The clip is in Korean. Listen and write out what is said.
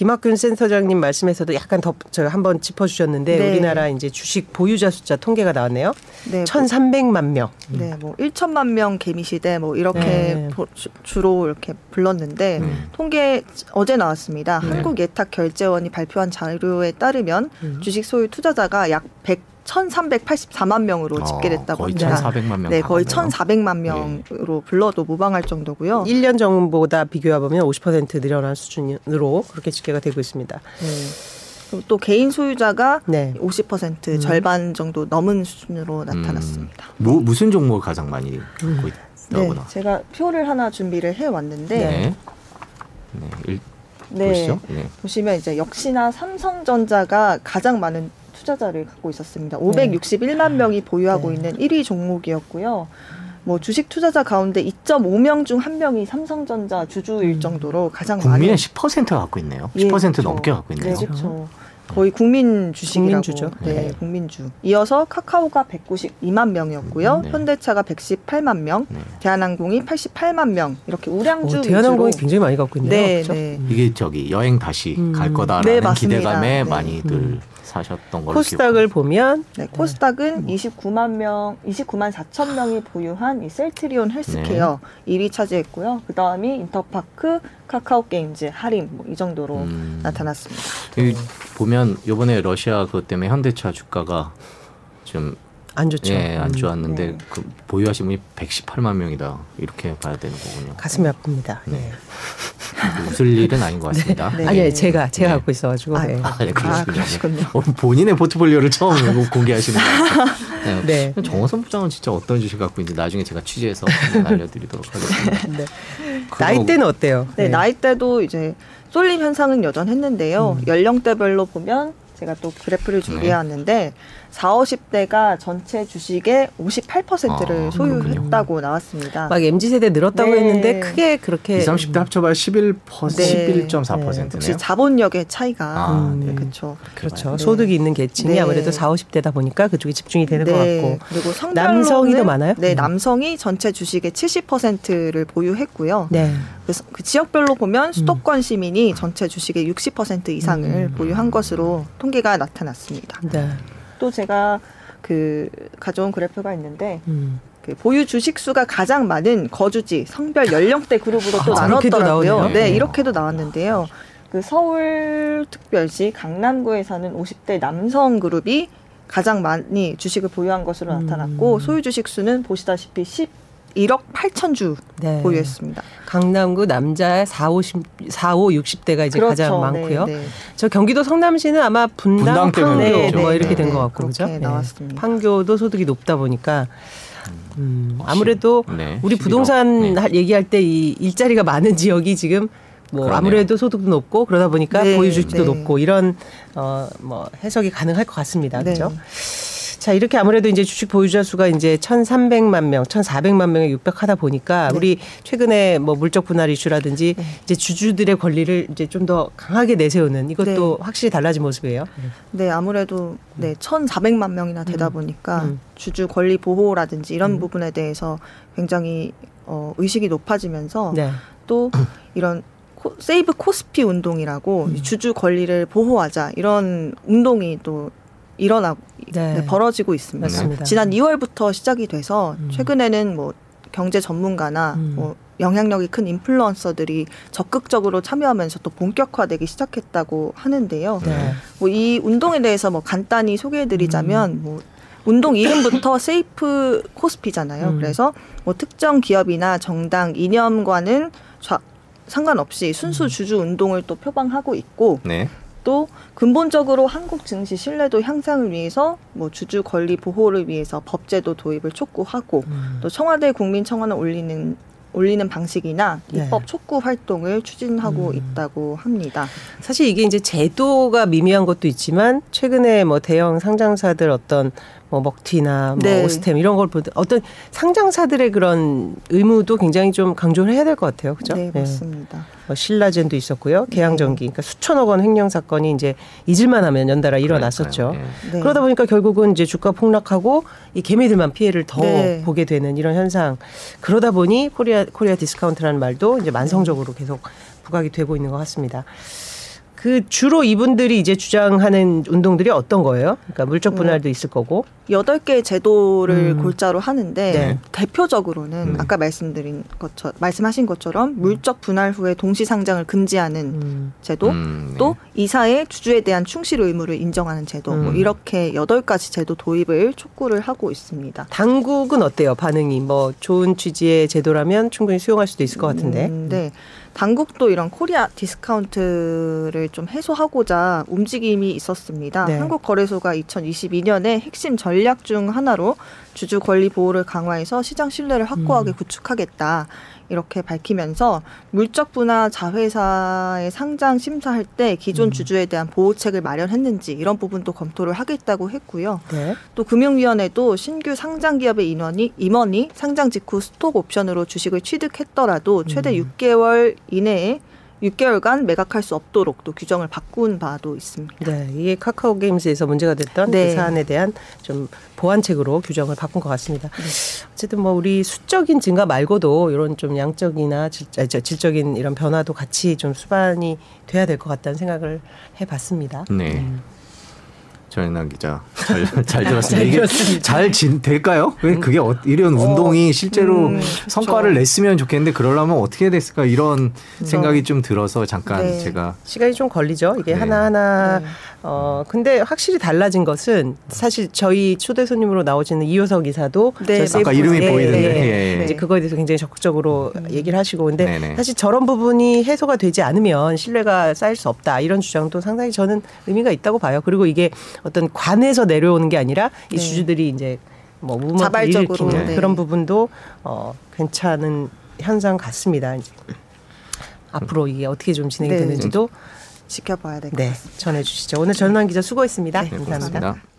김학균 센서장님 말씀에서도 약간 저 한번 짚어주셨는데 네. 우리나라 이제 주식 보유자 숫자 통계가 나왔네요. 네, 1,300만 명. 네, 뭐 1천만 명 개미시대 뭐 이렇게 네. 주로 이렇게 불렀는데 통계 어제 나왔습니다. 네. 한국예탁결제원이 발표한 자료에 따르면 주식 소유 투자자가 약 1,384만 명으로 집계됐다고 합니다. 거의 1,400만 명. 네, 거의 1,400만 명으로 불러도 무방할 정도고요. 1년 전보다 비교해보면 50% 늘어난 수준으로 그렇게 집계가 되고 있습니다. 네. 또 개인 소유자가 네. 50% 절반 정도 넘은 수준으로 나타났습니다. 무슨 종목을 가장 많이 갖고 있다거나. 네, 제가 표를 하나 준비를 해왔는데 네. 네, 보시죠. 네. 보시면 이제 역시나 삼성전자가 가장 많은 투자자를 갖고 있었습니다. 561만 명이 보유하고 있는 1위 종목이었고요. 뭐 주식 투자자 가운데 2.5명 중 1명이 삼성전자 주주일 정도로 가장 국민의 10%가 갖고 있네요. 예, 10% 그렇죠. 넘게 갖고 있네요. 네, 그렇죠. 거의 국민 주식이라고. 국민주죠. 네, 국민주. 이어서 카카오가 192만 명이었고요. 네. 현대차가 118만 명, 네. 대한항공이 88만 명. 이렇게 우량주 위주로. 대한항공이 굉장히 많이 갖고 있네요. 네, 그렇죠? 네. 이게 저기 여행 다시 갈 거다라는 네, 기대감에 많이들 사셨던 걸로. 코스닥을 보면 네, 코스닥은 29만 4천 명이 보유한 이 셀트리온 헬스케어 네. 1위 차지했고요. 그 다음이 인터파크, 카카오게임즈, 하림 뭐 이 정도로 나타났습니다. 보면 이번에 러시아 그것 때문에 현대차 주가가 좀 안 좋죠. 예, 안 좋았는데 네. 그 보유하신 분이 118만 명이다. 이렇게 봐야 되는 거군요. 가슴이 아픕니다. 네. 웃을 일은 아닌 것 같습니다. 네. 네. 아니요, 제가 갖고 있어가지고. 아, 네. 그러시군요. 본인의 포트폴리오를 처음 공개하시는 것 같아요. 네. 네. 정호선 부장은 진짜 어떤 주식 갖고 있는지 나중에 제가 취재해서 알려드리도록 하겠습니다. 네. 나이대는 어때요? 네, 네. 나이대도 이제 쏠림 현상은 여전했는데요. 연령대별로 보면 제가 또 그래프를 준비해왔는데 네. 40-50대가 전체 주식의 58%를 소유했다고 나왔습니다. 막 MZ세대 늘었다고 네. 했는데 크게 그렇게 20-30대 합쳐봐야 11.4%네요. 네. 역시 자본력의 차이가 네. 그렇죠. 그렇죠. 네. 소득이 있는 계층이 네. 아무래도 40-50대다 보니까 그쪽에 집중이 되는 네. 것 같고. 그리고 성별로는 남성이 더 많아요? 네. 남성이 전체 주식의 70%를 보유했고요. 네. 그래서 그 지역별로 보면 수도권 시민이 전체 주식의 60% 이상을 보유한 것으로 통계가 나타났습니다. 네. 또 제가 그 가져온 그래프가 있는데 그 보유 주식수가 가장 많은 거주지, 성별, 연령대 그룹으로 또 나눴더라고요. 네, 이렇게도 나왔는데요. 그 서울특별시 강남구에 사는 50대 남성 그룹이 가장 많이 주식을 보유한 것으로 나타났고 소유 주식수는 보시다시피 1억 8천 주 네. 보유했습니다. 강남구 남자 40, 50대가 이제 그렇죠. 가장 많고요. 네, 네. 저 경기도 성남시는 아마 분당 판교 네, 뭐 네, 이렇게 네, 된 것 같고 그렇죠. 네. 판교도 소득이 높다 보니까 아무래도 네, 우리 부동산 네. 얘기할 때 이 일자리가 많은 지역이 지금 뭐 그러네요. 아무래도 소득도 높고 그러다 보니까 네, 보유주식도 네. 높고 이런 뭐 해석이 가능할 것 같습니다. 네. 그렇죠. 자, 이렇게 아무래도 이제 주식 보유자 수가 이제 1,300만 명, 1,400만 명에 육박하다 보니까 네. 우리 최근에 뭐 물적 분할 이슈라든지 네. 이제 주주들의 권리를 이제 좀 더 강하게 내세우는 이것도 네. 확실히 달라진 모습이에요. 네, 아무래도 네, 1,400만 명이나 되다 보니까 주주 권리 보호라든지 이런 부분에 대해서 굉장히 의식이 높아지면서 네. 또 이런 세이브 코스피 운동이라고 주주 권리를 보호하자 이런 운동이 또 일어나고 네. 네, 벌어지고 있습니다. 맞습니다. 지난 2월부터 시작이 돼서 최근에는 뭐 경제 전문가나 뭐 영향력이 큰 인플루언서들이 적극적으로 참여하면서 또 본격화되기 시작했다고 하는데요. 네. 뭐 이 운동에 대해서 뭐 간단히 소개해드리자면 뭐 운동 이름부터 세이프 코스피잖아요. 그래서 뭐 특정 기업이나 정당 이념과는 상관없이 순수 주주 운동을 또 표방하고 있고. 네. 또 근본적으로 한국 증시 신뢰도 향상을 위해서 뭐 주주 권리 보호를 위해서 법제도 도입을 촉구하고 또 청와대 국민청원을 올리는 방식이나 입법 네. 촉구 활동을 추진하고 있다고 합니다. 사실 이게 이제 제도가 미미한 것도 있지만 최근에 뭐 대형 상장사들 어떤 뭐 먹튀나 뭐 네. 오스템 이런 걸 보든 어떤 상장사들의 그런 의무도 굉장히 좀 강조를 해야 될 것 같아요. 그죠? 네, 맞습니다. 네. 뭐 신라젠도 있었고요. 계양전기. 그러니까 수천억 원 횡령 사건이 이제 잊을만 하면 연달아 일어났었죠. 네. 네. 그러다 보니까 결국은 이제 주가 폭락하고 이 개미들만 피해를 더 네. 보게 되는 이런 현상. 그러다 보니 코리아 디스카운트라는 말도 이제 만성적으로 계속 부각이 되고 있는 것 같습니다. 그 주로 이분들이 이제 주장하는 운동들이 어떤 거예요? 그러니까 물적 분할도 있을 거고. 8개의 제도를 골자로 하는데 네. 대표적으로는 아까 말씀하신 것처럼 물적 분할 후에 동시 상장을 금지하는 제도, 또 이사의 주주에 대한 충실 의무를 인정하는 제도, 뭐 이렇게 8가지 제도 도입을 촉구를 하고 있습니다. 당국은 어때요? 반응이 뭐 좋은 취지의 제도라면 충분히 수용할 수도 있을 것 같은데. 네. 당국도 이런 코리아 디스카운트를 좀 해소하고자 움직임이 있었습니다. 네. 한국거래소가 2022년에 핵심 전략 중 하나로 주주 권리 보호를 강화해서 시장 신뢰를 확고하게 구축하겠다. 이렇게 밝히면서 물적 분할 자회사의 상장 심사할 때 기존 주주에 대한 보호책을 마련했는지 이런 부분도 검토를 하겠다고 했고요. 네. 또 금융위원회도 신규 상장 기업의 임원이 상장 직후 스톡 옵션으로 주식을 취득했더라도 최대 6개월 이내에 6개월간 매각할 수 없도록 또 규정을 바꾼 바도 있습니다. 네, 이게 카카오게임즈에서 문제가 됐던 네. 그 사안에 대한 좀 보완책으로 규정을 바꾼 것 같습니다. 네. 어쨌든 뭐 우리 수적인 증가 말고도 이런 좀 양적이나 질적인 이런 변화도 같이 좀 수반이 돼야 될 것 같다는 생각을 해봤습니다. 네. 전현남 기자 잘 들었습니다. 이게 잘 될까요? 왜 그게 이런 운동이 실제로 성과를 냈으면 좋겠는데 그러려면 어떻게 됐을까 이런 생각이 좀 들어서 잠깐 네. 제가 시간이 좀 걸리죠. 이게 네. 하나하나 네. 근데 확실히 달라진 것은 사실 저희 초대 손님으로 나오시는 이효석 이사도 네. 아까 이름이 보이는데 네. 이제 그거에 대해서 굉장히 적극적으로 얘기를 하시고 근데 네네. 사실 저런 부분이 해소가 되지 않으면 신뢰가 쌓일 수 없다 이런 주장도 상당히 저는 의미가 있다고 봐요. 그리고 이게 어떤 관에서 내려오는 게 아니라 이 주주들이 이제 뭐 무모를 일으키는 네. 그런 부분도 괜찮은 현상 같습니다. 이제 앞으로 이게 어떻게 좀 진행이 되는지도 지켜봐야 될 것 같습니다. 네, 전해주시죠. 오늘 전현남 기자 수고했습니다. 네, 감사합니다. 고맙습니다.